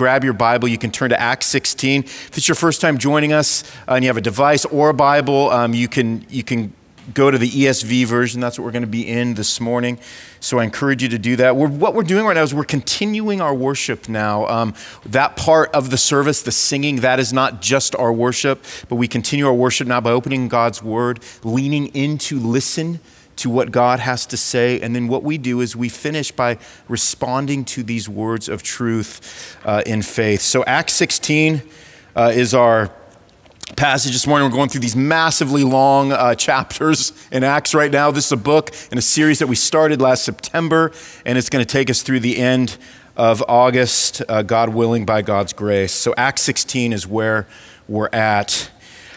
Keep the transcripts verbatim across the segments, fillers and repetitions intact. grab your Bible, you can turn to Acts sixteen. If it's your first time joining us and you have a device or a Bible, um, you can you can go to the E S V version. That's what we're going to be in this morning. So I encourage you to do that. We're, what we're doing right now is we're continuing our worship now. Um, that part of the service, the singing, that is not just our worship, but we continue our worship now by opening God's word, leaning in to listen to what God has to say. And then what we do is we finish by responding to these words of truth uh, in faith. So Acts sixteen uh, is our passage this morning. We're going through these massively long uh, chapters in Acts right now. This is a book and a series that we started last September, and it's going to take us through the end of August, uh, God willing, by God's grace. So Acts sixteen is where we're at.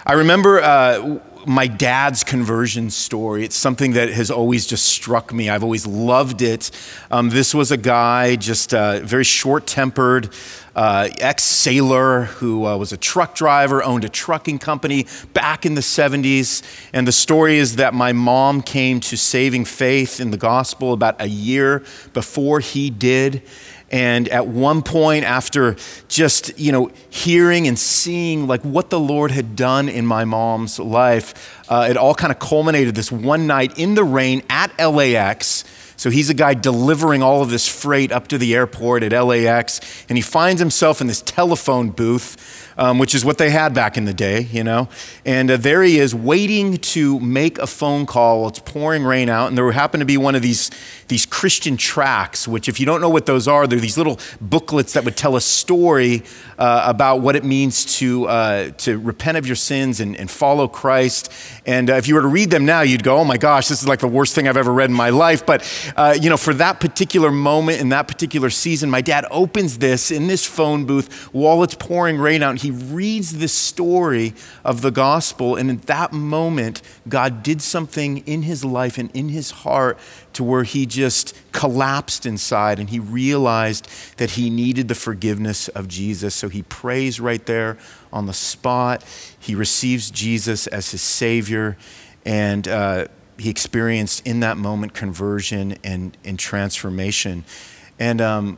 I remember uh, my dad's conversion story. It's something that has always just struck me. I've always loved it. Um, this was a guy, just uh, very short-tempered, uh, ex-sailor who uh, was a truck driver, owned a trucking company back in the seventies. And the story is that my mom came to saving faith in the gospel about a year before he did. And at one point, after just, you know, hearing and seeing like what the Lord had done in my mom's life, uh, it all kind of culminated this one night in the rain at L A X. So he's a guy delivering all of this freight up to the airport at L A X. And he finds himself in this telephone booth, um, which is what they had back in the day, you know. And uh, there he is waiting to make a phone call while it's pouring rain out. And there happened to be one of these these Christian tracts, which if you don't know what those are, they're these little booklets that would tell a story uh, about what it means to uh, to repent of your sins and, and follow Christ. And uh, if you were to read them now, you'd go, oh my gosh, this is like the worst thing I've ever read in my life. But Uh, you know, for that particular moment in that particular season, my dad opens this in this phone booth while it's pouring rain out, and he reads this story of the gospel. And at that moment, God did something in his life and in his heart to where he just collapsed inside, and he realized that he needed the forgiveness of Jesus. So he prays right there on the spot. He receives Jesus as his Savior, and uh, he experienced in that moment conversion and, and transformation. And um,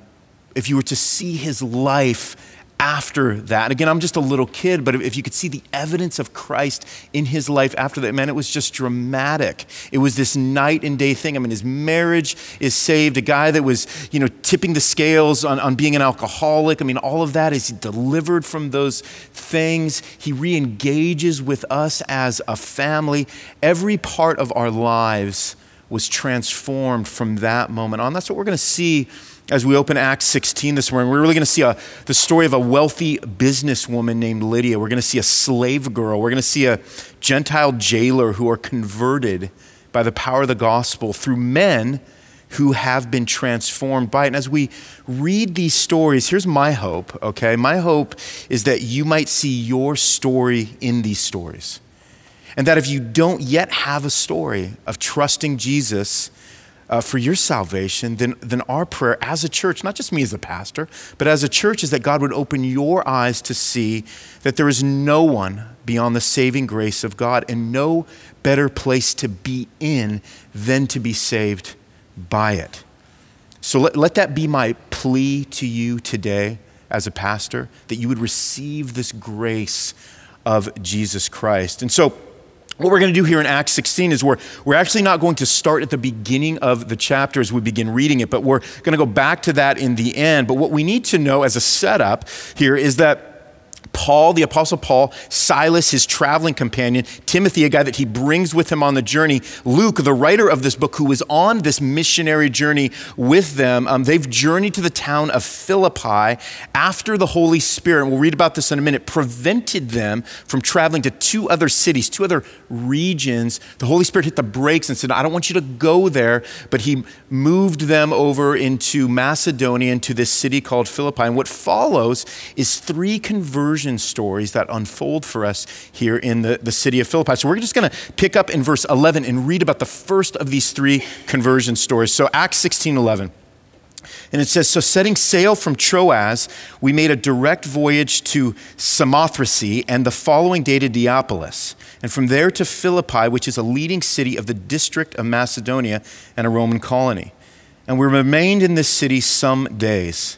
if you were to see his life after that, again, I'm just a little kid, but if you could see the evidence of Christ in his life after that, man, it was just dramatic. It was this night and day thing. I mean, his marriage is saved. A guy that was, you know, tipping the scales on, on being an alcoholic. I mean, all of that is delivered from those things. He re-engages with us as a family. Every part of our lives was transformed from that moment on. That's what we're going to see as we open Acts sixteen this morning. We're really going to see a, the story of a wealthy businesswoman named Lydia. We're going to see a slave girl. We're going to see a Gentile jailer who are converted by the power of the gospel through men who have been transformed by it. And as we read these stories, here's my hope, okay? My hope is that you might see your story in these stories. And that if you don't yet have a story of trusting Jesus Uh, for your salvation, then, then our prayer as a church, not just me as a pastor, but as a church, is that God would open your eyes to see that there is no one beyond the saving grace of God, and no better place to be in than to be saved by it. So let, let that be my plea to you today as a pastor, that you would receive this grace of Jesus Christ. And so what we're going to do here in Acts sixteen is we're, we're actually not going to start at the beginning of the chapter as we begin reading it, but we're going to go back to that in the end. But what we need to know as a setup here is that Paul, the Apostle Paul, Silas, his traveling companion, Timothy, a guy that he brings with him on the journey, Luke, the writer of this book, who was on this missionary journey with them, um, they've journeyed to the town of Philippi after the Holy Spirit, and we'll read about this in a minute, prevented them from traveling to two other cities, two other regions. The Holy Spirit hit the brakes and said, I don't want you to go there, but he moved them over into Macedonia, into this city called Philippi. And what follows is three conversions stories that unfold for us here in the, the city of Philippi. So we're just going to pick up in verse eleven and read about the first of these three conversion stories. So Acts sixteen eleven. And it says, so setting sail from Troas, we made a direct voyage to Samothrace, and the following day to Diopolis, and from there to Philippi, which is a leading city of the district of Macedonia and a Roman colony. And we remained in this city some days.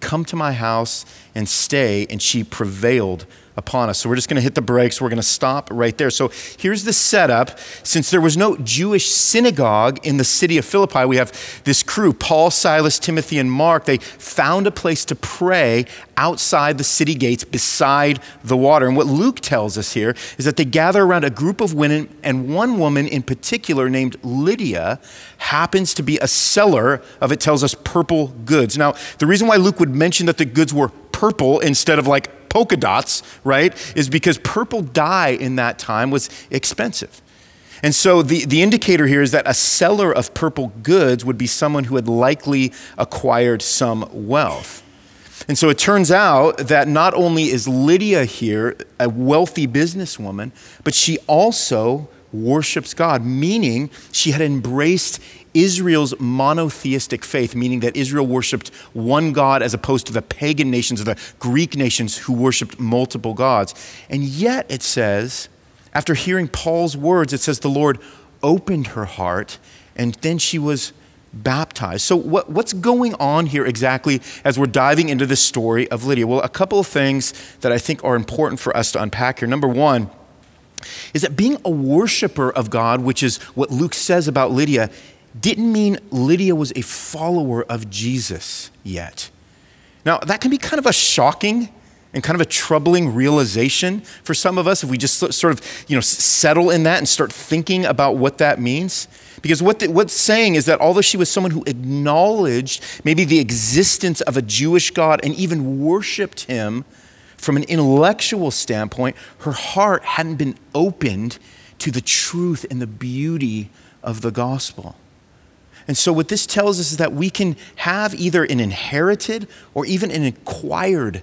come to my house and stay. And she prevailed upon us. So we're just going to hit the brakes. We're going to stop right there. So here's the setup. Since there was no Jewish synagogue in the city of Philippi, we have this crew, Paul, Silas, Timothy, and Mark. They found a place to pray outside the city gates beside the water. And what Luke tells us here is that they gather around a group of women, and one woman in particular named Lydia happens to be a seller of, it tells us, purple goods. Now, the reason why Luke would mention that the goods were purple instead of like polka dots, right, is because purple dye in that time was expensive. And so the, the indicator here is that a seller of purple goods would be someone who had likely acquired some wealth. And so it turns out that not only is Lydia here a wealthy businesswoman, but she also worships God, meaning she had embraced Israel's monotheistic faith, meaning that Israel worshiped one God as opposed to the pagan nations or the Greek nations who worshiped multiple gods. And yet it says, after hearing Paul's words, it says the Lord opened her heart and then she was baptized. So what, what's going on here exactly as we're diving into the story of Lydia? Well, a couple of things that I think are important for us to unpack here. Number one is that being a worshiper of God, which is what Luke says about Lydia, didn't mean Lydia was a follower of Jesus yet. Now, that can be kind of a shocking and kind of a troubling realization for some of us if we just sort of, you know, settle in that and start thinking about what that means. Because what the, what's saying is that although she was someone who acknowledged maybe the existence of a Jewish God and even worshiped him, from an intellectual standpoint, her heart hadn't been opened to the truth and the beauty of the gospel. And so what this tells us is that we can have either an inherited or even an acquired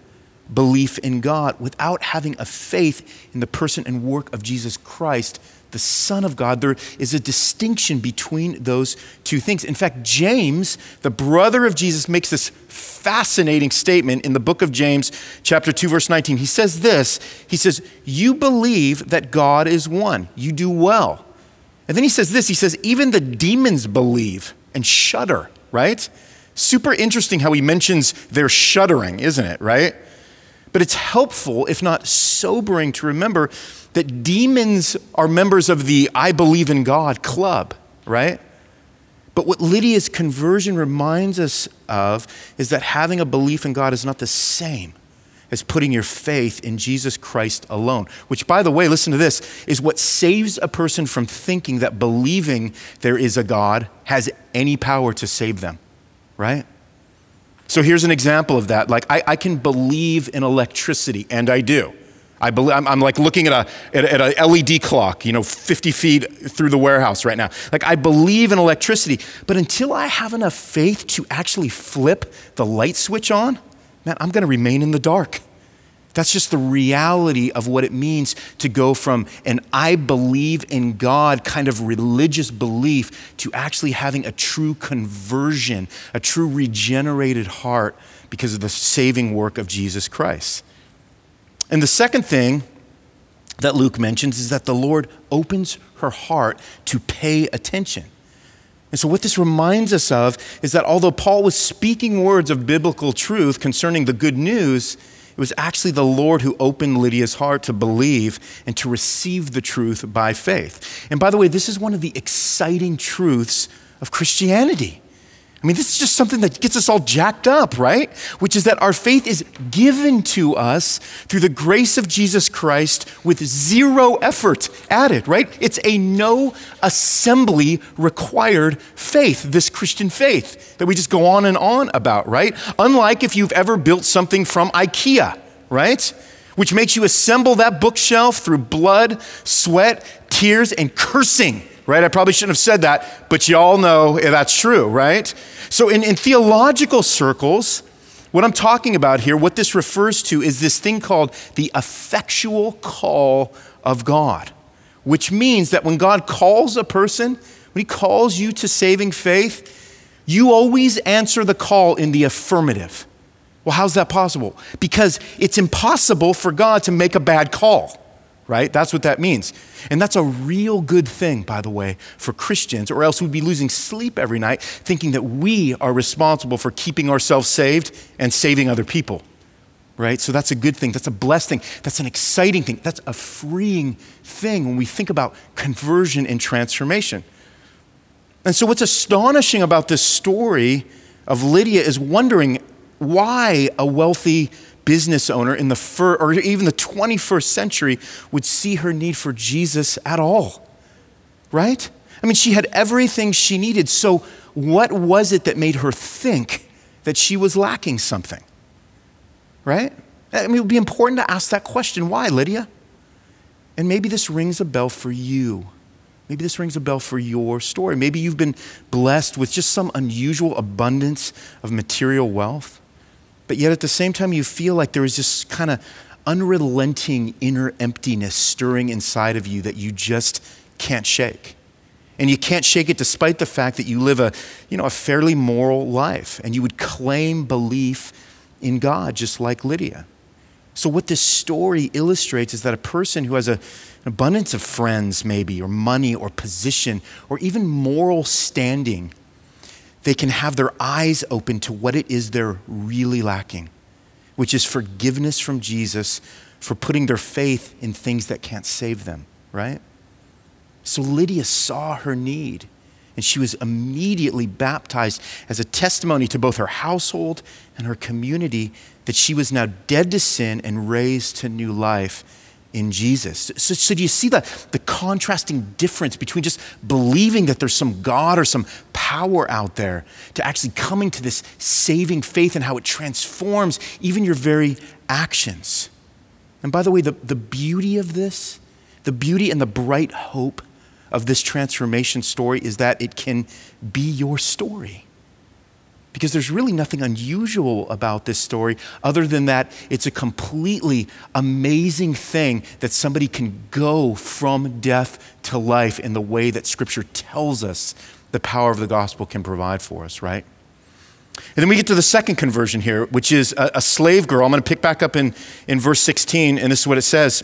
belief in God without having a faith in the person and work of Jesus Christ, the Son of God. There is a distinction between those two things. In fact, James, the brother of Jesus, makes this fascinating statement in the book of James, chapter two, verse nineteen. He says this, he says, you believe that God is one. You do well. And then he says this, he says, even the demons believe and shudder, right? Super interesting how he mentions their shuddering, isn't it, right? But it's helpful, if not sobering, to remember that demons are members of the I believe in God club, right? But what Lydia's conversion reminds us of is that having a belief in God is not the same as putting your faith in Jesus Christ alone, which, by the way, listen to this, is what saves a person from thinking that believing there is a God has any power to save them, right? So here's an example of that. Like I, I can believe in electricity, and I do. I believe, I'm, I'm like looking at a, at, at a L E D clock, you know, fifty feet through the warehouse right now. Like I believe in electricity, but until I have enough faith to actually flip the light switch on, man, I'm going to remain in the dark. That's just the reality of what it means to go from an I believe in God kind of religious belief to actually having a true conversion, a true regenerated heart because of the saving work of Jesus Christ. And the second thing that Luke mentions is that the Lord opens her heart to pay attention. And so what this reminds us of is that although Paul was speaking words of biblical truth concerning the good news, it was actually the Lord who opened Lydia's heart to believe and to receive the truth by faith. And by the way, this is one of the exciting truths of Christianity. I mean, this is just something that gets us all jacked up, right? Which is that our faith is given to us through the grace of Jesus Christ with zero effort added, right? It's a no assembly required faith, this Christian faith that we just go on and on about, right? Unlike if you've ever built something from IKEA, right? Which makes you assemble that bookshelf through blood, sweat, tears, and cursing. Right? I probably shouldn't have said that, but you all know that's true, right? So in, in theological circles, What I'm talking about here, what this refers to, is this thing called the effectual call of God, which means that when God calls a person, when he calls you to saving faith, you always answer the call in the affirmative. Well, how's that possible? Because it's impossible for God to make a bad call, right? That's what that means. And that's a real good thing, by the way, for Christians, or else we'd be losing sleep every night thinking that we are responsible for keeping ourselves saved and saving other people, right? So that's a good thing. That's a blessed thing. That's an exciting thing. That's a freeing thing when we think about conversion and transformation. And so what's astonishing about this story of Lydia is wondering why a wealthy business owner in the fir- or even the twenty-first century would see her need for Jesus at all, right? I mean, she had everything she needed. So what was it that made her think that she was lacking something, right? I mean, it would be important to ask that question. Why, Lydia? And maybe this rings a bell for you. Maybe this rings a bell for your story. Maybe you've been blessed with just some unusual abundance of material wealth, but yet at the same time, you feel like there is this kind of unrelenting inner emptiness stirring inside of you that you just can't shake. And you can't shake it despite the fact that you live a, you know, a fairly moral life, and you would claim belief in God just like Lydia. So what this story illustrates is that a person who has a, an abundance of friends maybe, or money, or position, or even moral standing, they can have their eyes open to what it is they're really lacking, which is forgiveness from Jesus for putting their faith in things that can't save them, right? So Lydia saw her need, and she was immediately baptized as a testimony to both her household and her community that she was now dead to sin and raised to new life in Jesus. So, so do you see the, the contrasting difference between just believing that there's some God or some power out there to actually coming to this saving faith and how it transforms even your very actions? And by the way, the, the beauty of this, the beauty and the bright hope of this transformation story is that it can be your story. Because there's really nothing unusual about this story other than that it's a completely amazing thing that somebody can go from death to life in the way that Scripture tells us the power of the gospel can provide for us, right? And then we get to the second conversion here, which is a, a slave girl. I'm going to pick back up in, in verse sixteen, and this is what it says.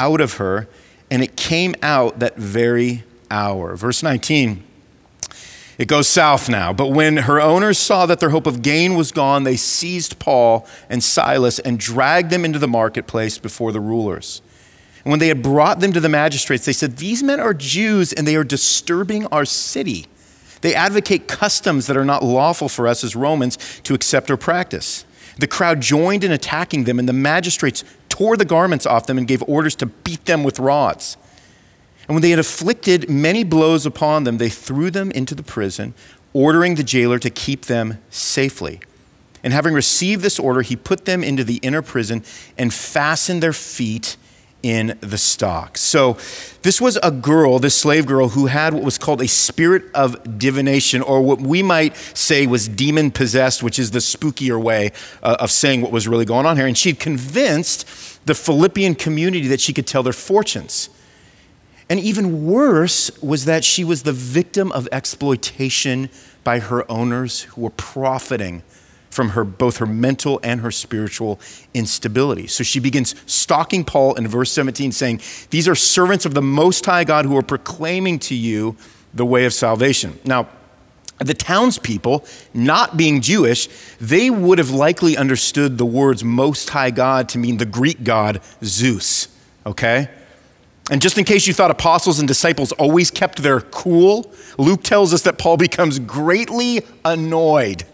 out of her," and it came out that very hour. Verse nineteen, it goes south now. But when her owners saw that their hope of gain was gone, they seized Paul and Silas and dragged them into the marketplace before the rulers. And when they had brought them to the magistrates, they said, "These men are Jews and they are disturbing our city. They advocate customs that are not lawful for us as Romans to accept or practice." The crowd joined in attacking them, and the magistrates tore the garments off them and gave orders to beat them with rods. And when they had inflicted many blows upon them, they threw them into the prison, ordering the jailer to keep them safely. And having received this order, he put them into the inner prison and fastened their feet in the stocks. So this was a girl, this slave girl, who had what was called a spirit of divination, or what we might say was demon possessed, which is the spookier way uh, of saying what was really going on here. And she'd convinced the Philippian community that she could tell their fortunes. And even worse was that she was the victim of exploitation by her owners, who were profiting from her, both her mental and her spiritual instability. So she begins stalking Paul in verse seventeen, saying, "These are servants of the Most High God who are proclaiming to you the way of salvation." Now, the townspeople, not being Jewish, they would have likely understood the words Most High God to mean the Greek god Zeus, okay? And just in case you thought apostles and disciples always kept their cool, Luke tells us that Paul becomes greatly annoyed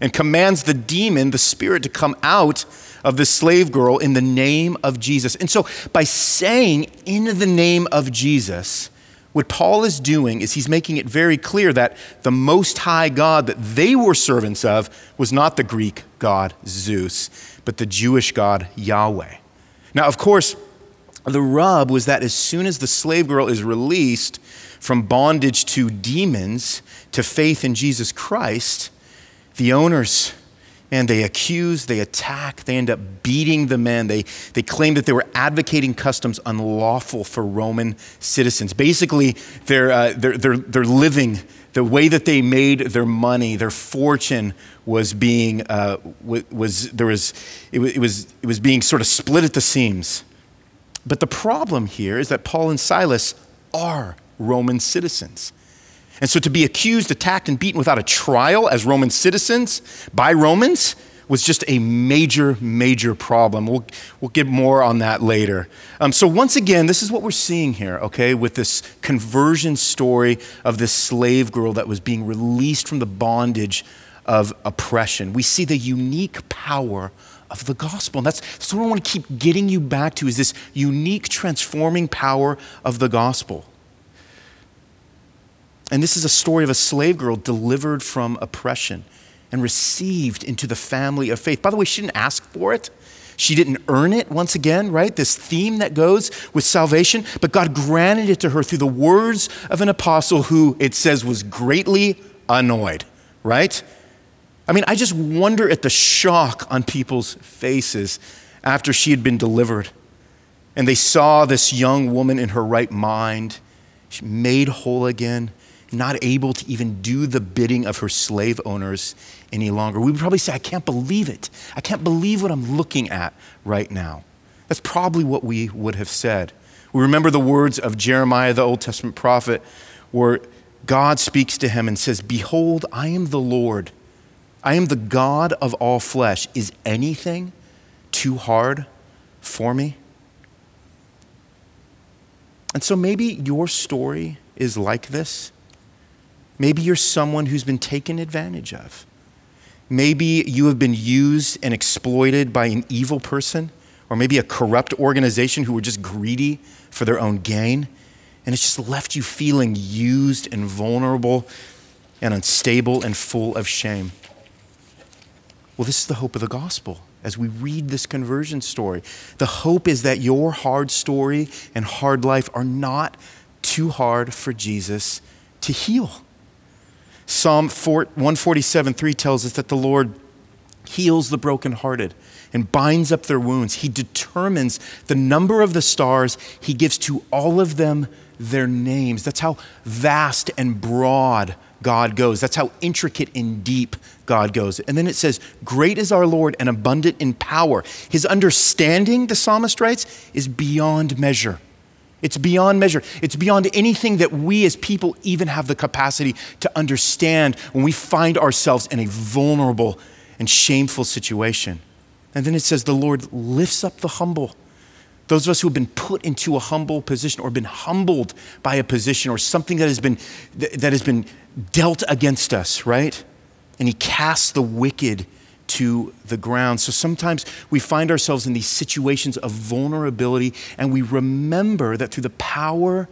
and commands the demon, the spirit, to come out of the slave girl in the name of Jesus. And so by saying in the name of Jesus, what Paul is doing is he's making it very clear that the Most High God that they were servants of was not the Greek god Zeus, but the Jewish God Yahweh. Now, of course, the rub was that as soon as the slave girl is released from bondage to demons to faith in Jesus Christ, the owners, and they accuse, they attack, they end up beating the men. They, they claim that they were advocating customs unlawful for Roman citizens. Basically, they're, uh, they're, they're, they're living the way that they made their money, their fortune was being, uh, was, there was, it was, it was being sort of split at the seams. But the problem here is that Paul and Silas are Roman citizens. And so to be accused, attacked, and beaten without a trial as Roman citizens by Romans was just a major, major problem. We'll, we'll get more on that later. Um, so once again, this is what we're seeing here, okay, with this conversion story of this slave girl that was being released from the bondage of oppression. We see the unique power of the gospel. And that's, that's what I want to keep getting you back to, is this unique transforming power of the gospel. And this is a story of a slave girl delivered from oppression and received into the family of faith. By the way, she didn't ask for it. She didn't earn it, once again, right? This theme that goes with salvation, but God granted it to her through the words of an apostle who, it says, was greatly annoyed, right? I mean, I just wonder at the shock on people's faces after she had been delivered and they saw this young woman in her right mind, made whole again, not able to even do the bidding of her slave owners any longer. We would probably say, I can't believe it. I can't believe what I'm looking at right now. That's probably what we would have said. We remember the words of Jeremiah, the Old Testament prophet, where God speaks to him and says, "Behold, I am the Lord. I am the God of all flesh. Is anything too hard for me?" And so maybe your story is like this. Maybe you're someone who's been taken advantage of. Maybe you have been used and exploited by an evil person, or maybe a corrupt organization who were just greedy for their own gain. And it's just left you feeling used and vulnerable and unstable and full of shame. Well, this is the hope of the gospel. As we read this conversion story, the hope is that your hard story and hard life are not too hard for Jesus to heal. Psalm one forty-seven three tells us that the Lord heals the brokenhearted and binds up their wounds. He determines the number of the stars. He gives to all of them their names. That's how vast and broad God goes. That's how intricate and deep God goes. And then it says, "Great is our Lord and abundant in power. His understanding," the psalmist writes, "is beyond measure." It's beyond measure. It's beyond anything that we as people even have the capacity to understand when we find ourselves in a vulnerable and shameful situation. And then it says the Lord lifts up the humble. Those of us who have been put into a humble position or been humbled by a position or something that has been, that has been dealt against us, right? And he casts the wicked to the ground. So sometimes we find ourselves in these situations of vulnerability, and we remember that through the power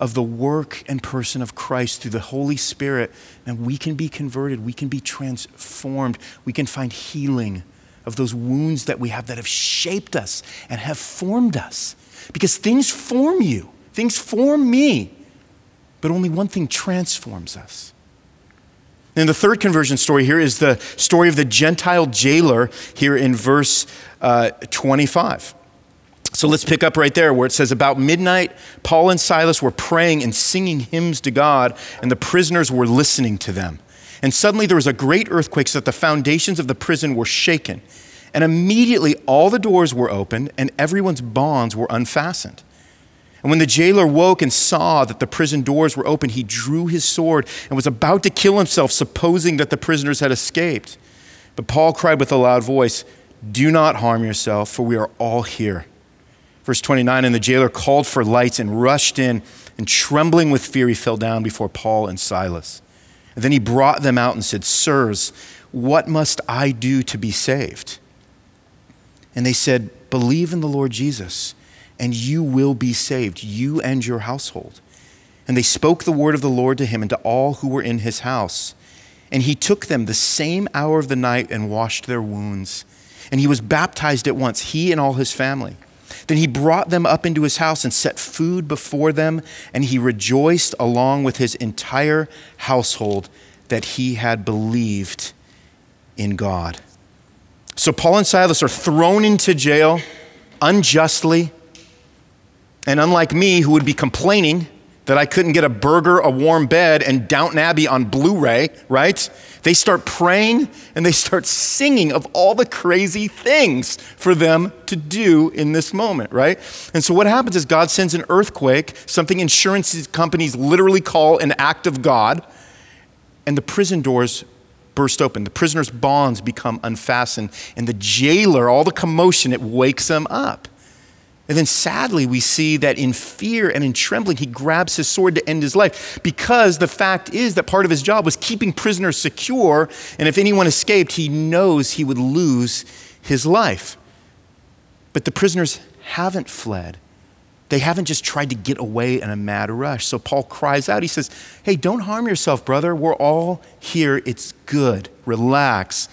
of the work and person of Christ, through the Holy Spirit, and we can be converted, we can be transformed, we can find healing of those wounds that we have that have shaped us and have formed us. Because things form you, things form me, but only one thing transforms us. And the third conversion story here is the story of the Gentile jailer here in verse uh, twenty-five. So let's pick up right there where it says, "About midnight, Paul and Silas were praying and singing hymns to God, and the prisoners were listening to them. And suddenly there was a great earthquake so that the foundations of the prison were shaken. And immediately all the doors were opened and everyone's bonds were unfastened. And when the jailer woke and saw that the prison doors were open, he drew his sword and was about to kill himself, supposing that the prisoners had escaped. But Paul cried with a loud voice, 'Do not harm yourself, for we are all here.' Verse twenty-nine, and the jailer called for lights and rushed in, and trembling with fear, he fell down before Paul and Silas. And then he brought them out and said, 'Sirs, what must I do to be saved? And they said, believe in the Lord Jesus, and you will be saved, you and your household. And they spoke the word of the Lord to him and to all who were in his house. And he took them the same hour of the night and washed their wounds. And he was baptized at once, he and all his family. Then he brought them up into his house and set food before them, and he rejoiced along with his entire household that he had believed in God. So Paul and Silas are thrown into jail unjustly, and unlike me, who would be complaining that I couldn't get a burger, a warm bed, and Downton Abbey on Blu-ray, right? They start praying and they start singing of all the crazy things for them to do in this moment, right? And so what happens is God sends an earthquake, something insurance companies literally call an act of God, and the prison doors burst open. The prisoners' bonds become unfastened, and the jailer, all the commotion, it wakes him up. And then sadly, we see that in fear and in trembling, he grabs his sword to end his life, because the fact is that part of his job was keeping prisoners secure. And if anyone escaped, he knows he would lose his life. But the prisoners haven't fled. They haven't just tried to get away in a mad rush. So Paul cries out, he says, hey, don't harm yourself, brother. We're all here. It's good. Relax.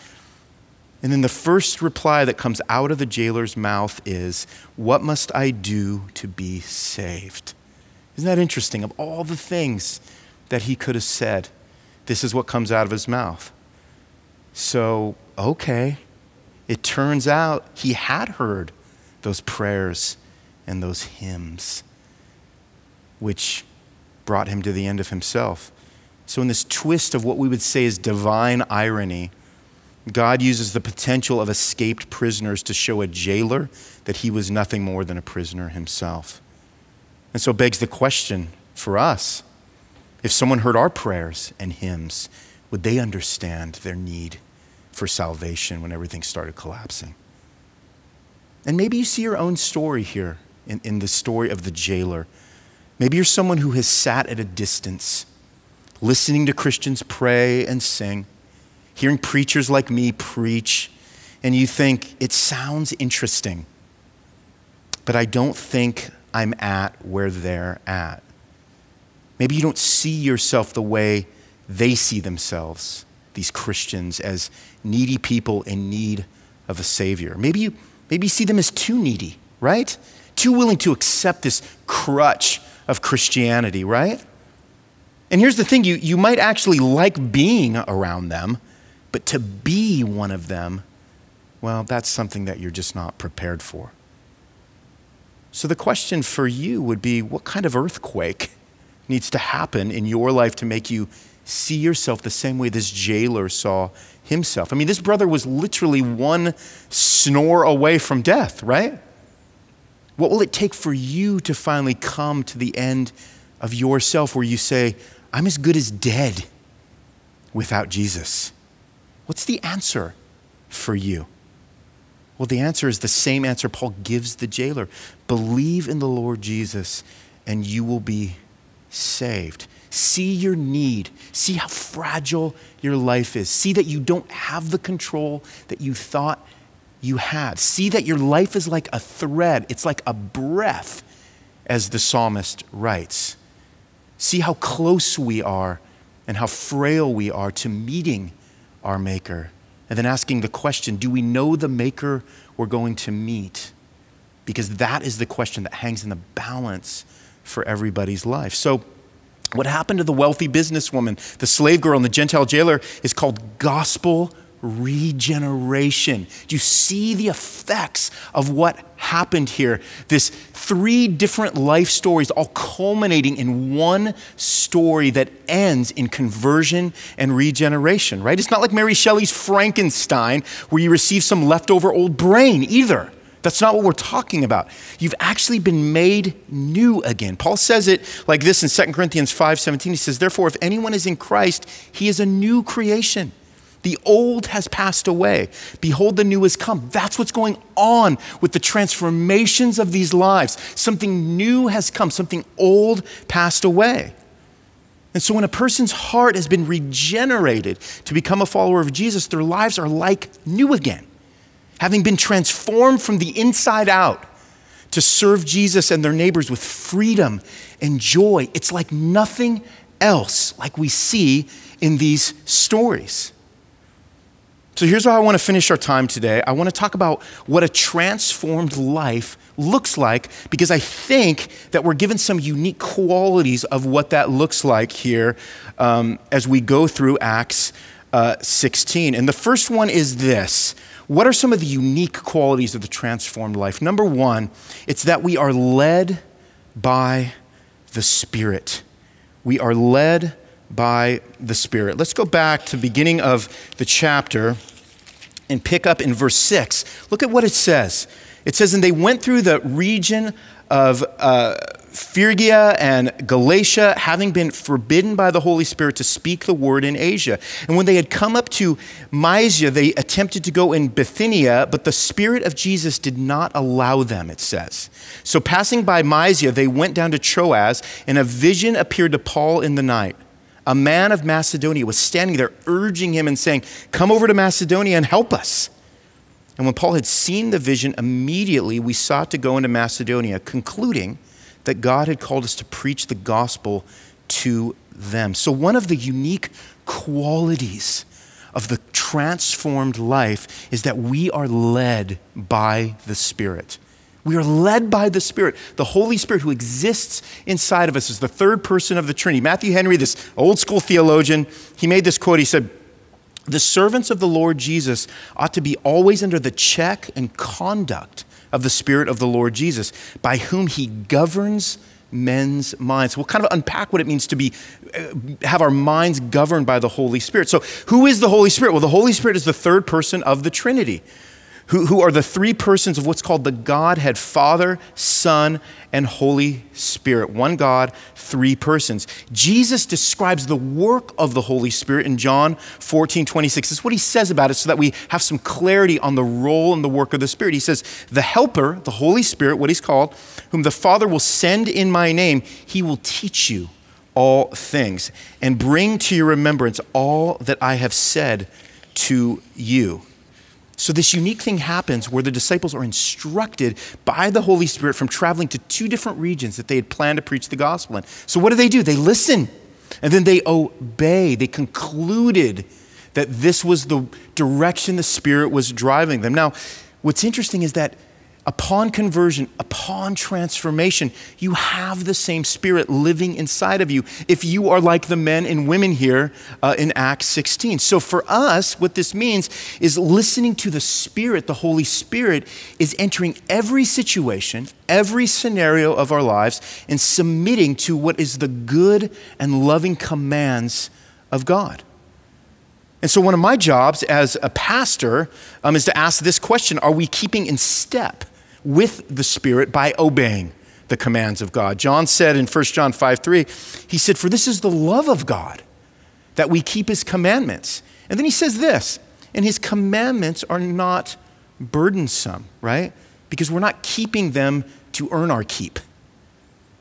And then the first reply that comes out of the jailer's mouth is, what must I do to be saved? Isn't that interesting? Of all the things that he could have said, this is what comes out of his mouth. So, okay. It turns out he had heard those prayers and those hymns, which brought him to the end of himself. So in this twist of what we would say is divine irony, God uses the potential of escaped prisoners to show a jailer that he was nothing more than a prisoner himself. And so it begs the question for us, if someone heard our prayers and hymns, would they understand their need for salvation when everything started collapsing? And maybe you see your own story here in, in the story of the jailer. Maybe you're someone who has sat at a distance, listening to Christians pray and sing, hearing preachers like me preach, and you think, it sounds interesting, but I don't think I'm at where they're at. Maybe you don't see yourself the way they see themselves, these Christians, as needy people in need of a savior. Maybe you, maybe you see them as too needy, right? Too willing to accept this crutch of Christianity, right? And here's the thing, you, you might actually like being around them, but to be one of them, well, that's something that you're just not prepared for. So the question for you would be, what kind of earthquake needs to happen in your life to make you see yourself the same way this jailer saw himself? I mean, this brother was literally one snore away from death, right? What will it take for you to finally come to the end of yourself where you say, I'm as good as dead without Jesus? What's the answer for you? Well, the answer is the same answer Paul gives the jailer. Believe in the Lord Jesus and you will be saved. See your need. See how fragile your life is. See that you don't have the control that you thought you had. See that your life is like a thread. It's like a breath, as the psalmist writes. See how close we are and how frail we are to meeting our maker, and then asking the question, do we know the maker we're going to meet? Because that is the question that hangs in the balance for everybody's life. So what happened to the wealthy businesswoman, the slave girl, and the Gentile jailer is called gospel regeneration. Do you see the effects of what happened here? This three different life stories all culminating in one story that ends in conversion and regeneration, right? It's not like Mary Shelley's Frankenstein where you receive some leftover old brain either. That's not what we're talking about. You've actually been made new again. Paul says it like this in Second Corinthians five seventeen. He says, therefore, if anyone is in Christ, he is a new creation. The old has passed away. Behold, the new has come. That's what's going on with the transformations of these lives. Something new has come. Something old passed away. And so when a person's heart has been regenerated to become a follower of Jesus, their lives are like new again, having been transformed from the inside out to serve Jesus and their neighbors with freedom and joy. It's like nothing else like we see in these stories. So here's how I want to finish our time today. I want to talk about what a transformed life looks like, because I think that we're given some unique qualities of what that looks like here um, as we go through Acts uh, sixteen. And the first one is this. What are some of the unique qualities of the transformed life? Number one, it's that we are led by the Spirit. We are led by the Spirit. Let's go back to the beginning of the chapter and pick up in verse six. Look at what it says. It says, and they went through the region of uh, Phrygia and Galatia, having been forbidden by the Holy Spirit to speak the word in Asia. And when they had come up to Mysia, they attempted to go in Bithynia, but the Spirit of Jesus did not allow them, it says. So passing by Mysia, they went down to Troas, and a vision appeared to Paul in the night. A man of Macedonia was standing there urging him and saying, come over to Macedonia and help us. And when Paul had seen the vision, immediately we sought to go into Macedonia, concluding that God had called us to preach the gospel to them. So one of the unique qualities of the transformed life is that we are led by the Spirit. We are led by the Spirit. The Holy Spirit who exists inside of us is the third person of the Trinity. Matthew Henry, this old school theologian, he made this quote. He said, the servants of the Lord Jesus ought to be always under the check and conduct of the Spirit of the Lord Jesus, by whom he governs men's minds. We'll kind of unpack what it means to be, have our minds governed by the Holy Spirit. So who is the Holy Spirit? Well, the Holy Spirit is the third person of the Trinity, who, who are the three persons of what's called the Godhead, Father, Son, and Holy Spirit. One God, three persons. Jesus describes the work of the Holy Spirit in John fourteen twenty-six. This is what he says about it so that we have some clarity on the role and the work of the Spirit. He says, the Helper, the Holy Spirit, what he's called, whom the Father will send in my name, he will teach you all things and bring to your remembrance all that I have said to you. So this unique thing happens where the disciples are instructed by the Holy Spirit from traveling to two different regions that they had planned to preach the gospel in. So what do they do? They listen and then they obey. They concluded that this was the direction the Spirit was driving them. Now, what's interesting is that upon conversion, upon transformation, you have the same Spirit living inside of you if you are like the men and women here uh, in Acts sixteen. So for us, what this means is listening to the Spirit. The Holy Spirit is entering every situation, every scenario of our lives, and submitting to what is the good and loving commands of God. And so one of my jobs as a pastor um, is to ask this question: are we keeping in step with the Spirit by obeying the commands of God? John said in First John five three, he said, for this is the love of God, that we keep his commandments. And then he says this, and his commandments are not burdensome, right? Because we're not keeping them to earn our keep.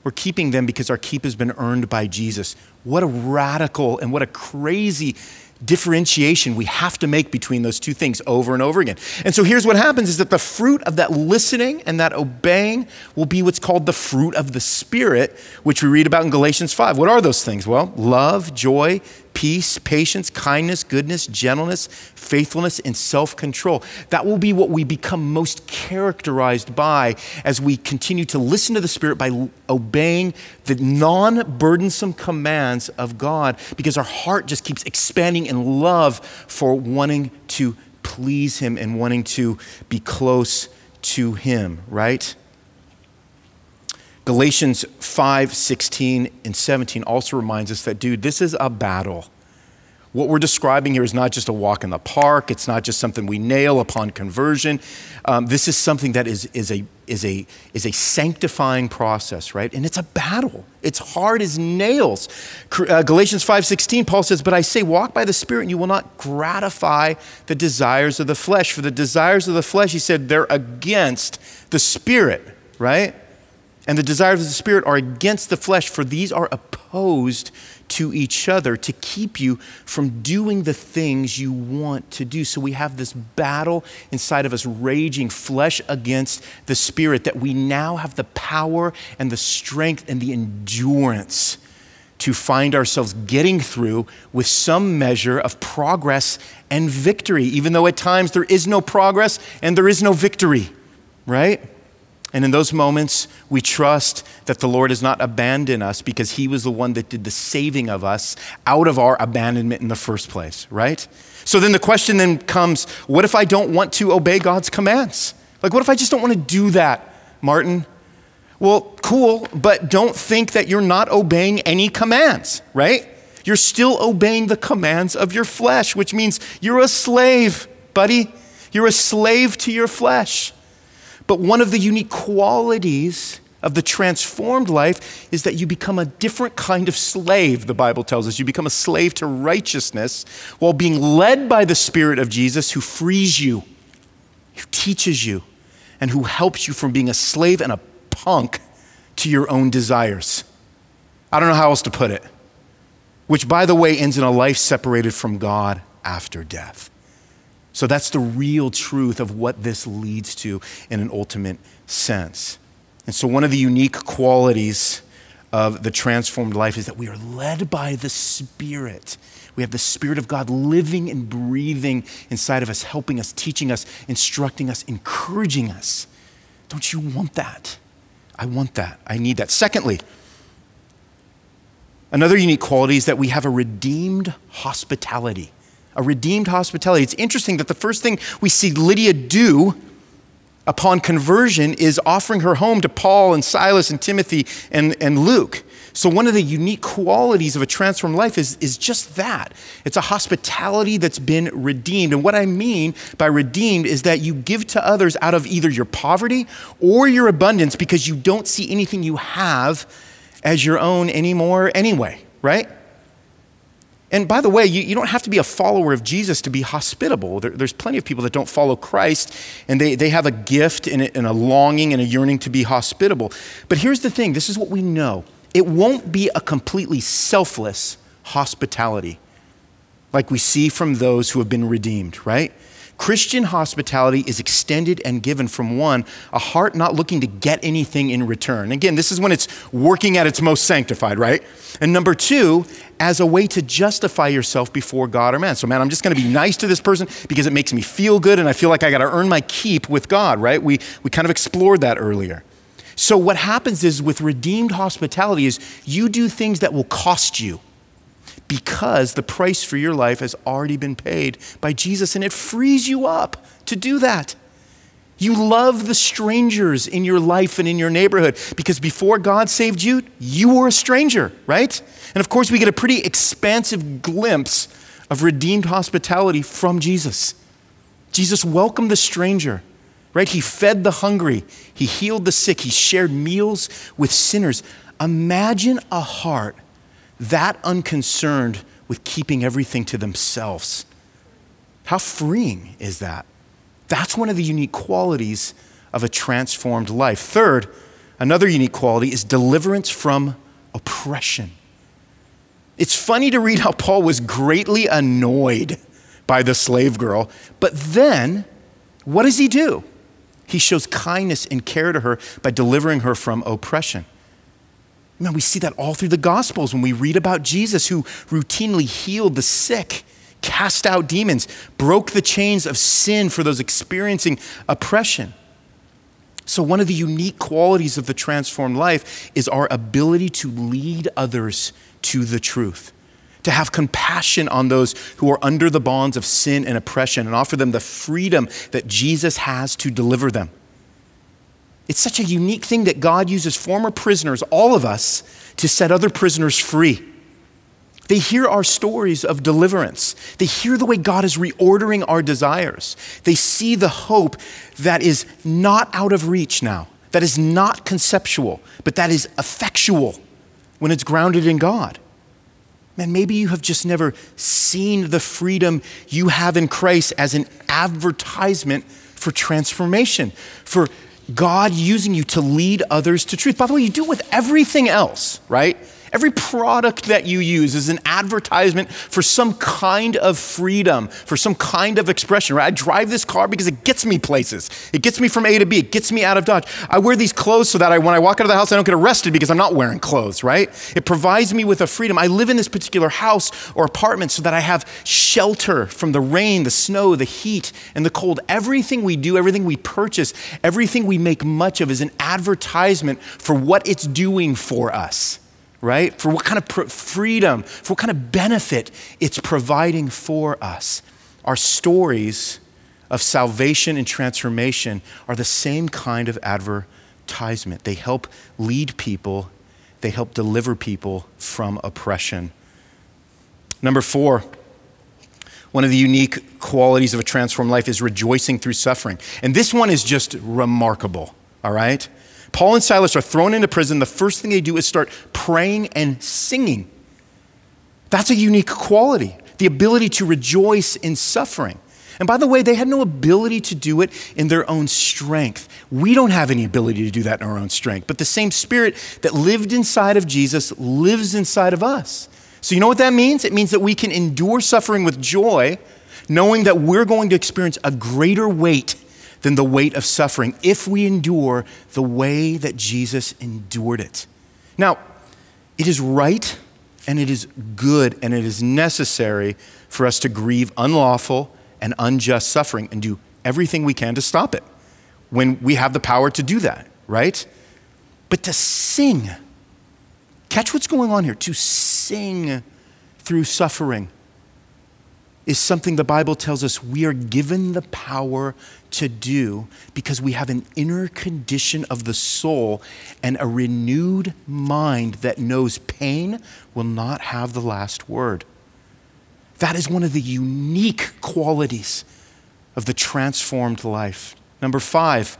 We're keeping them because our keep has been earned by Jesus. What a radical and what a crazy differentiation we have to make between those two things over and over again. And so here's what happens is that the fruit of that listening and that obeying will be what's called the fruit of the Spirit, which we read about in Galatians five. What are those things? Well, love, joy, peace, patience, kindness, goodness, gentleness, faithfulness, and self-control. That will be what we become most characterized by as we continue to listen to the Spirit by obeying the non-burdensome commands of God, because our heart just keeps expanding in love for wanting to please him and wanting to be close to him, right? Galatians five sixteen and seventeen also reminds us that, dude, this is a battle. What we're describing here is not just a walk in the park. It's not just something we nail upon conversion. Um, this is something that is is a is a is a sanctifying process, right? And it's a battle. It's hard as nails. Uh, Galatians five sixteen, Paul says, but I say, walk by the Spirit and you will not gratify the desires of the flesh. For the desires of the flesh, he said, they're against the Spirit, right? and the desires of the Spirit are against the flesh, for these are opposed to each other to keep you from doing the things you want to do. So we have this battle inside of us, raging flesh against the Spirit, that we now have the power and the strength and the endurance to find ourselves getting through with some measure of progress and victory, even though at times there is no progress and there is no victory, right? And in those moments, we trust that the Lord has not abandoned us, because he was the one that did the saving of us out of our abandonment in the first place, right? So then the question then comes, what if I don't want to obey God's commands? Like, what if I just don't want to do that, Martin? Well, cool, but don't think that you're not obeying any commands, right? You're still obeying the commands of your flesh, which means you're a slave, buddy. You're a slave to your flesh. But one of the unique qualities of the transformed life is that you become a different kind of slave, the Bible tells us. You become a slave to righteousness while being led by the Spirit of Jesus, who frees you, who teaches you, and who helps you from being a slave and a punk to your own desires. I don't know how else to put it. Which, by the way, ends in a life separated from God after death. So that's the real truth of what this leads to in an ultimate sense. And so one of the unique qualities of the transformed life is that we are led by the Spirit. We have the Spirit of God living and breathing inside of us, helping us, teaching us, instructing us, encouraging us. Don't you want that? I want that. I need that. Secondly, another unique quality is that we have a redeemed hospitality. A redeemed hospitality. It's interesting that the first thing we see Lydia do upon conversion is offering her home to Paul and Silas and Timothy and, and Luke. So one of the unique qualities of a transformed life is, is just that. It's a hospitality that's been redeemed. And what I mean by redeemed is that you give to others out of either your poverty or your abundance, because you don't see anything you have as your own anymore anyway, right? And by the way, you, you don't have to be a follower of Jesus to be hospitable. There, there's plenty of people that don't follow Christ, and they, they have a gift and a, and a longing and a yearning to be hospitable. But here's the thing. This is what we know. It won't be a completely selfless hospitality like we see from those who have been redeemed, right? Christian hospitality is extended and given from one, a heart not looking to get anything in return. Again, this is when it's working at its most sanctified, right? And number two, as a way to justify yourself before God or man. So man, I'm just gonna be nice to this person because it makes me feel good and I feel like I gotta earn my keep with God, right? We, we kind of explored that earlier. So what happens is, with redeemed hospitality, is you do things that will cost you, because the price for your life has already been paid by Jesus, and it frees you up to do that. You love the strangers in your life and in your neighborhood, because before God saved you, you were a stranger, right? And of course, we get a pretty expansive glimpse of redeemed hospitality from Jesus. Jesus welcomed the stranger, right? He fed the hungry. He healed the sick. He shared meals with sinners. Imagine a heart that unconcerned with keeping everything to themselves. How freeing is that? That's one of the unique qualities of a transformed life. Third, another unique quality is deliverance from oppression. It's funny to read how Paul was greatly annoyed by the slave girl, but then what does he do? He shows kindness and care to her by delivering her from oppression. Man, we see that all through the Gospels when we read about Jesus, who routinely healed the sick, cast out demons, broke the chains of sin for those experiencing oppression. So one of the unique qualities of the transformed life is our ability to lead others to the truth, to have compassion on those who are under the bonds of sin and oppression, and offer them the freedom that Jesus has to deliver them. It's such a unique thing that God uses former prisoners, all of us, to set other prisoners free. They hear our stories of deliverance. They hear the way God is reordering our desires. They see the hope that is not out of reach now, that is not conceptual, but that is effectual when it's grounded in God. Man, maybe you have just never seen the freedom you have in Christ as an advertisement for transformation, for God using you to lead others to truth. By the way, you do it with everything else, right? Every product that you use is an advertisement for some kind of freedom, for some kind of expression, right? I drive this car because it gets me places. It gets me from A to B. It gets me out of Dodge. I wear these clothes so that I, when I walk out of the house, I don't get arrested because I'm not wearing clothes, right? It provides me with a freedom. I live in this particular house or apartment so that I have shelter from the rain, the snow, the heat, and the cold. Everything we do, everything we purchase, everything we make much of is an advertisement for what it's doing for us. Right? For what kind of pr- freedom, for what kind of benefit it's providing for us. Our stories of salvation and transformation are the same kind of advertisement. They help lead people. They help deliver people from oppression. Number four, one of the unique qualities of a transformed life is rejoicing through suffering. And this one is just remarkable, all right? Paul and Silas are thrown into prison. The first thing they do is start praying and singing. That's a unique quality, the ability to rejoice in suffering. And by the way, they had no ability to do it in their own strength. We don't have any ability to do that in our own strength, but the same Spirit that lived inside of Jesus lives inside of us. So you know what that means? It means that we can endure suffering with joy, knowing that we're going to experience a greater weight than the weight of suffering if we endure the way that Jesus endured it. Now, it is right and it is good and it is necessary for us to grieve unlawful and unjust suffering and do everything we can to stop it when we have the power to do that, right? But to sing, catch what's going on here, to sing through suffering is something the Bible tells us we are given the power to do because we have an inner condition of the soul and a renewed mind that knows pain will not have the last word. That is one of the unique qualities of the transformed life. Number five,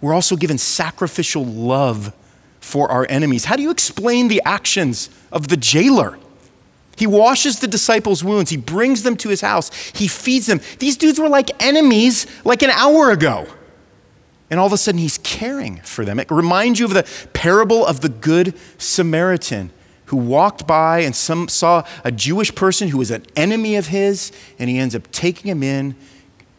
we're also given sacrificial love for our enemies. How do you explain the actions of the jailer? He washes the disciples' wounds. He brings them to his house. He feeds them. These dudes were like enemies like an hour ago. And all of a sudden, he's caring for them. It reminds you of the parable of the Good Samaritan who walked by and some saw a Jewish person who was an enemy of his, and he ends up taking him in,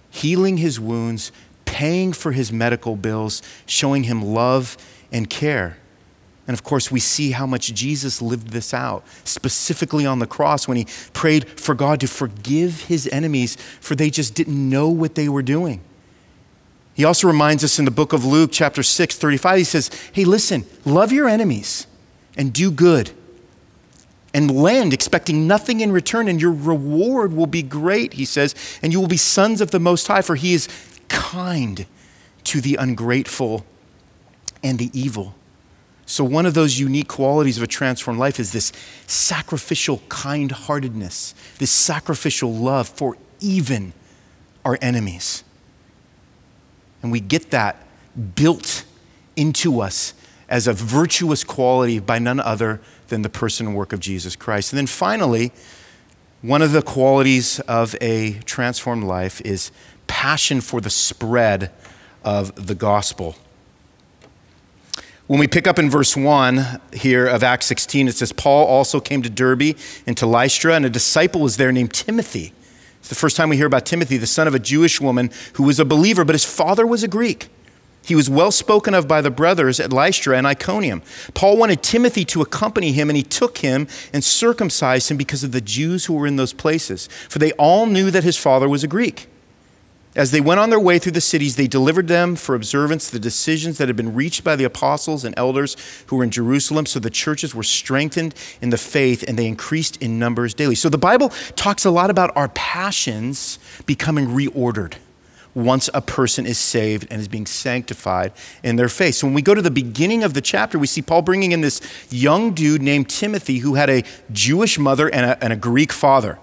healing his wounds, paying for his medical bills, showing him love and care. And of course, we see how much Jesus lived this out, specifically on the cross when he prayed for God to forgive his enemies, for they just didn't know what they were doing. He also reminds us in the book of Luke, chapter six, thirty-five, he says, hey, listen, love your enemies and do good and lend, expecting nothing in return, and your reward will be great, he says, and you will be sons of the Most High, for he is kind to the ungrateful and the evil. So one of those unique qualities of a transformed life is this sacrificial kind-heartedness, this sacrificial love for even our enemies. And we get that built into us as a virtuous quality by none other than the person and work of Jesus Christ. And then finally, one of the qualities of a transformed life is passion for the spread of the gospel. When we pick up in verse one here of Acts sixteen, it says, Paul also came to Derbe and to Lystra, and a disciple was there named Timothy. It's the first time we hear about Timothy, the son of a Jewish woman who was a believer, but his father was a Greek. He was well spoken of by the brothers at Lystra and Iconium. Paul wanted Timothy to accompany him, and he took him and circumcised him because of the Jews who were in those places, for they all knew that his father was a Greek. As they went on their way through the cities, they delivered them for observance the decisions that had been reached by the apostles and elders who were in Jerusalem. So the churches were strengthened in the faith and they increased in numbers daily. So the Bible talks a lot about our passions becoming reordered once a person is saved and is being sanctified in their faith. So when we go to the beginning of the chapter, we see Paul bringing in this young dude named Timothy who had a Jewish mother and a, and a Greek father.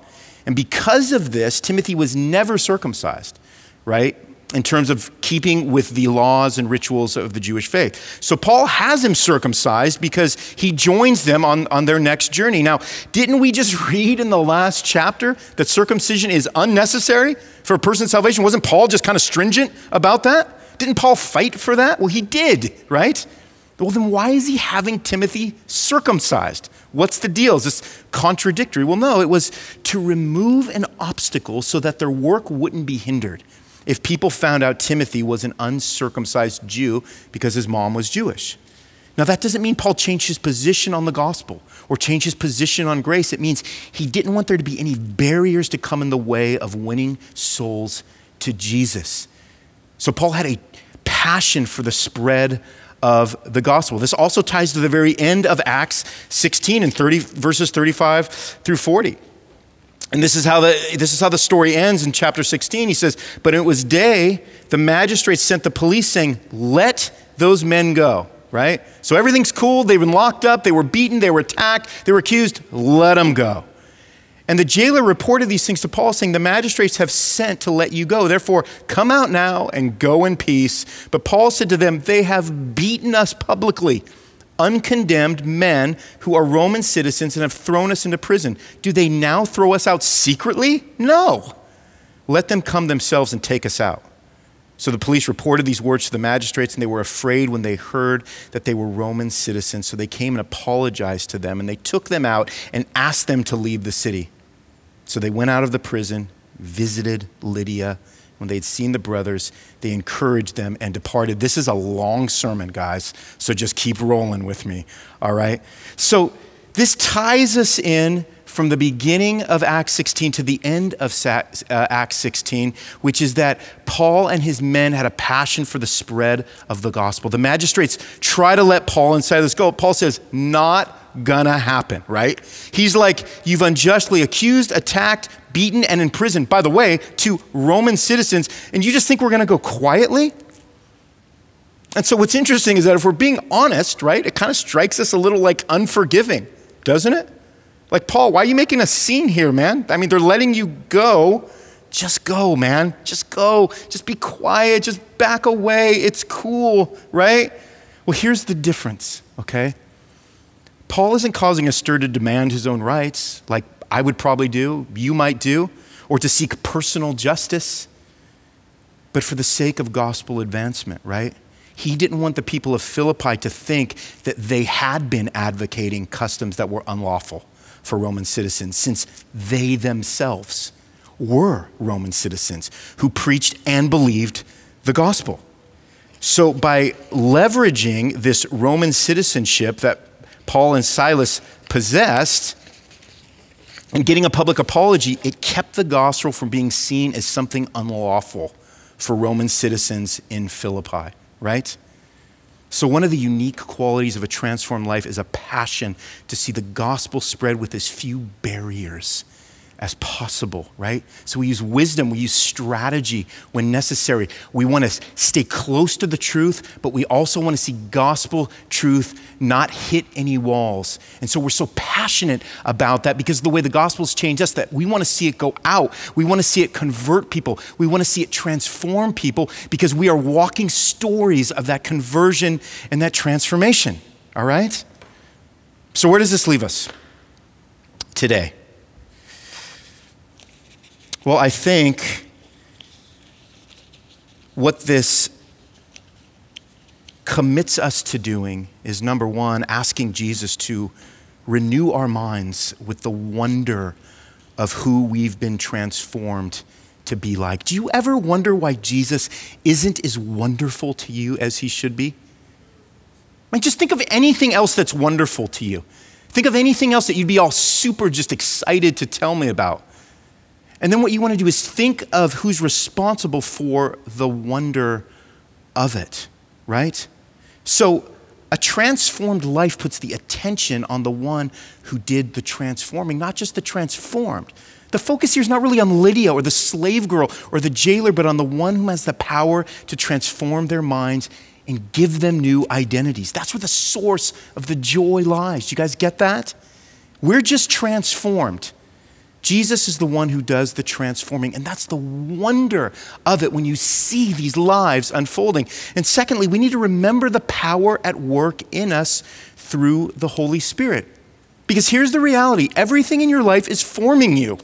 And because of this, Timothy was never circumcised, right? In terms of keeping with the laws and rituals of the Jewish faith. So Paul has him circumcised because he joins them on, on their next journey. Now, didn't we just read in the last chapter that circumcision is unnecessary for a person's salvation? Wasn't Paul just kind of stringent about that? Didn't Paul fight for that? Well, he did, right? Well, then why is he having Timothy circumcised? What's the deal? Is this contradictory? Well, no, it was to remove an obstacle so that their work wouldn't be hindered. If people found out Timothy was an uncircumcised Jew because his mom was Jewish. Now, that doesn't mean Paul changed his position on the gospel or changed his position on grace. It means he didn't want there to be any barriers to come in the way of winning souls to Jesus. So Paul had a passion for the spread of the gospel. This also ties to the very end of Acts sixteen and thirty, verses thirty-five through forty. And this is how the this is how the story ends in chapter sixteen. He says, "But it was day, the magistrates sent the police saying, 'Let those men go,'" right? So everything's cool. They've been locked up. They were beaten. They were attacked. They were accused. Let them go. And the jailer reported these things to Paul, saying, "The magistrates have sent to let you go. Therefore, come out now and go in peace." But Paul said to them, "They have beaten us publicly, uncondemned men who are Roman citizens, and have thrown us into prison. Do they now throw us out secretly? No. Let them come themselves and take us out." So the police reported these words to the magistrates, and they were afraid when they heard that they were Roman citizens. So they came and apologized to them, and they took them out and asked them to leave the city. So they went out of the prison, visited Lydia. When they had seen the brothers, they encouraged them and departed. This is a long sermon, guys, so just keep rolling with me, all right? So this ties us in from the beginning of Acts sixteen to the end of Acts sixteen, which is that Paul and his men had a passion for the spread of the gospel. The magistrates try to let Paul and Silas go. Paul says, not gonna happen, right? He's like, you've unjustly accused, attacked, beaten, and imprisoned, by the way, to Roman citizens, and you just think we're gonna go quietly? And so what's interesting is that if we're being honest, right, it kind of strikes us a little like unforgiving, doesn't it? Like, Paul, why are you making a scene here, man? I mean, they're letting you go. Just go, man. Just go. Just be quiet. Just back away. It's cool, right? Well, here's the difference, okay? Paul isn't causing a stir to demand his own rights, like I would probably do, you might do, or to seek personal justice, but for the sake of gospel advancement, right? He didn't want the people of Philippi to think that they had been advocating customs that were unlawful for Roman citizens, since they themselves were Roman citizens who preached and believed the gospel. So by leveraging this Roman citizenship that Paul and Silas possessed and getting a public apology, it kept the gospel from being seen as something unlawful for Roman citizens in Philippi, right? So one of the unique qualities of a transformed life is a passion to see the gospel spread with as few barriers as possible, right? So we use wisdom, we use strategy when necessary. We want to stay close to the truth, but we also want to see gospel truth not hit any walls. And so we're so passionate about that because of the way the gospel's changed us, that we want to see it go out. We want to see it convert people. We want to see it transform people because we are walking stories of that conversion and that transformation, all right? So where does this leave us today? Well, I think what this commits us to doing is, number one, asking Jesus to renew our minds with the wonder of who we've been transformed to be like. Do you ever wonder why Jesus isn't as wonderful to you as he should be? I mean, just think of anything else that's wonderful to you. Think of anything else that you'd be all super just excited to tell me about. And then what you want to do is think of who's responsible for the wonder of it, right? So a transformed life puts the attention on the one who did the transforming, not just the transformed. The focus here is not really on Lydia or the slave girl or the jailer, but on the one who has the power to transform their minds and give them new identities. That's where the source of the joy lies. You guys get that? We're just transformed. Jesus is the one who does the transforming, and that's the wonder of it when you see these lives unfolding. And secondly, we need to remember the power at work in us through the Holy Spirit. Because here's the reality. Everything in your life is forming you,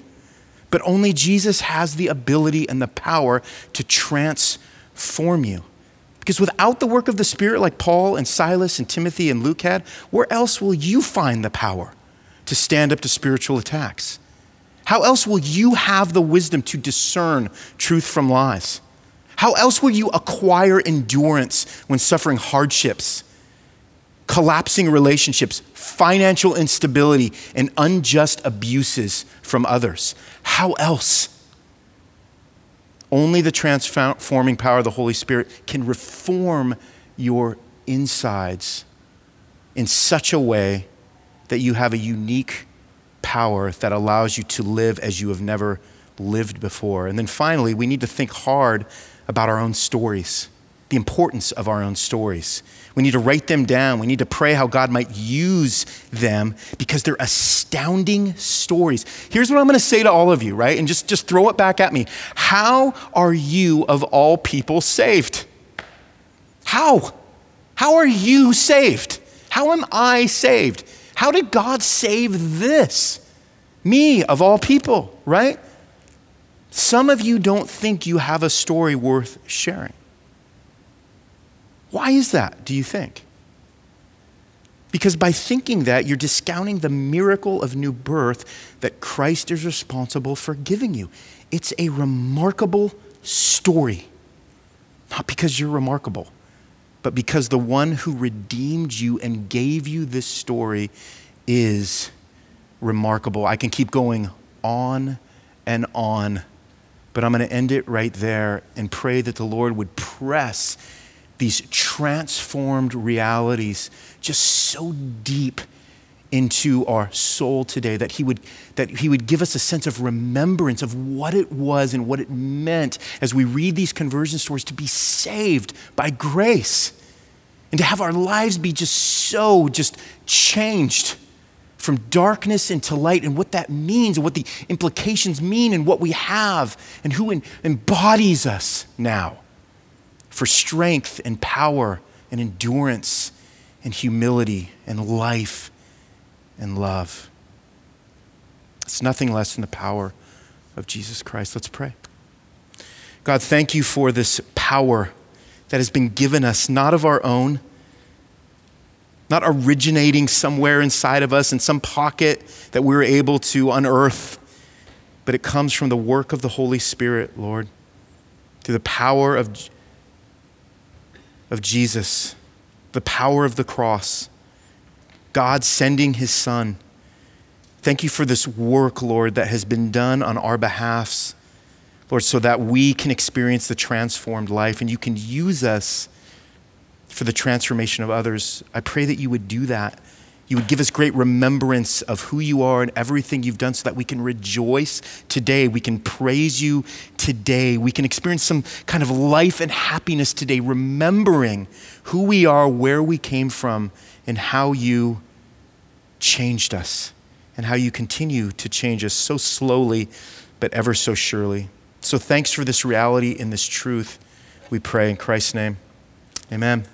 but only Jesus has the ability and the power to transform you. Because without the work of the Spirit, like Paul and Silas and Timothy and Luke had, where else will you find the power to stand up to spiritual attacks? How else will you have the wisdom to discern truth from lies? How else will you acquire endurance when suffering hardships, collapsing relationships, financial instability, and unjust abuses from others? How else? Only the transforming power of the Holy Spirit can reform your insides in such a way that you have a unique power that allows you to live as you have never lived before. And then finally, we need to think hard about our own stories, the importance of our own stories. We need to write them down. We need to pray how God might use them because they're astounding stories. Here's what I'm going to say to all of you, right? And just, just throw it back at me. How are you, of all people, saved? How? How are you saved? How am I saved? How did God save this? Me, of all people, right? Some of you don't think you have a story worth sharing. Why is that, do you think? Because by thinking that, you're discounting the miracle of new birth that Christ is responsible for giving you. It's a remarkable story. Not because you're remarkable, but because the one who redeemed you and gave you this story is remarkable. I can keep going on and on, but I'm going to end it right there and pray that the Lord would press these transformed realities just so deep into our soul today that he would that he would give us a sense of remembrance of what it was and what it meant as we read these conversion stories to be saved by grace and to have our lives be just so just changed from darkness into light, and what that means and what the implications mean and what we have and who in, embodies us now for strength and power and endurance and humility and life and love. It's nothing less than the power of Jesus Christ. Let's pray. God, thank you for this power that has been given us, not of our own, not originating somewhere inside of us in some pocket that we were able to unearth, but it comes from the work of the Holy Spirit, Lord, through the power of, of Jesus, the power of the cross, God sending his son. Thank you for this work, Lord, that has been done on our behalfs, Lord, so that we can experience the transformed life and you can use us for the transformation of others. I pray that you would do that. You would give us great remembrance of who you are and everything you've done so that we can rejoice today. We can praise you today. We can experience some kind of life and happiness today, remembering who we are, where we came from, and how you changed us and how you continue to change us so slowly, but ever so surely. So thanks for this reality and this truth. We pray in Christ's name. Amen.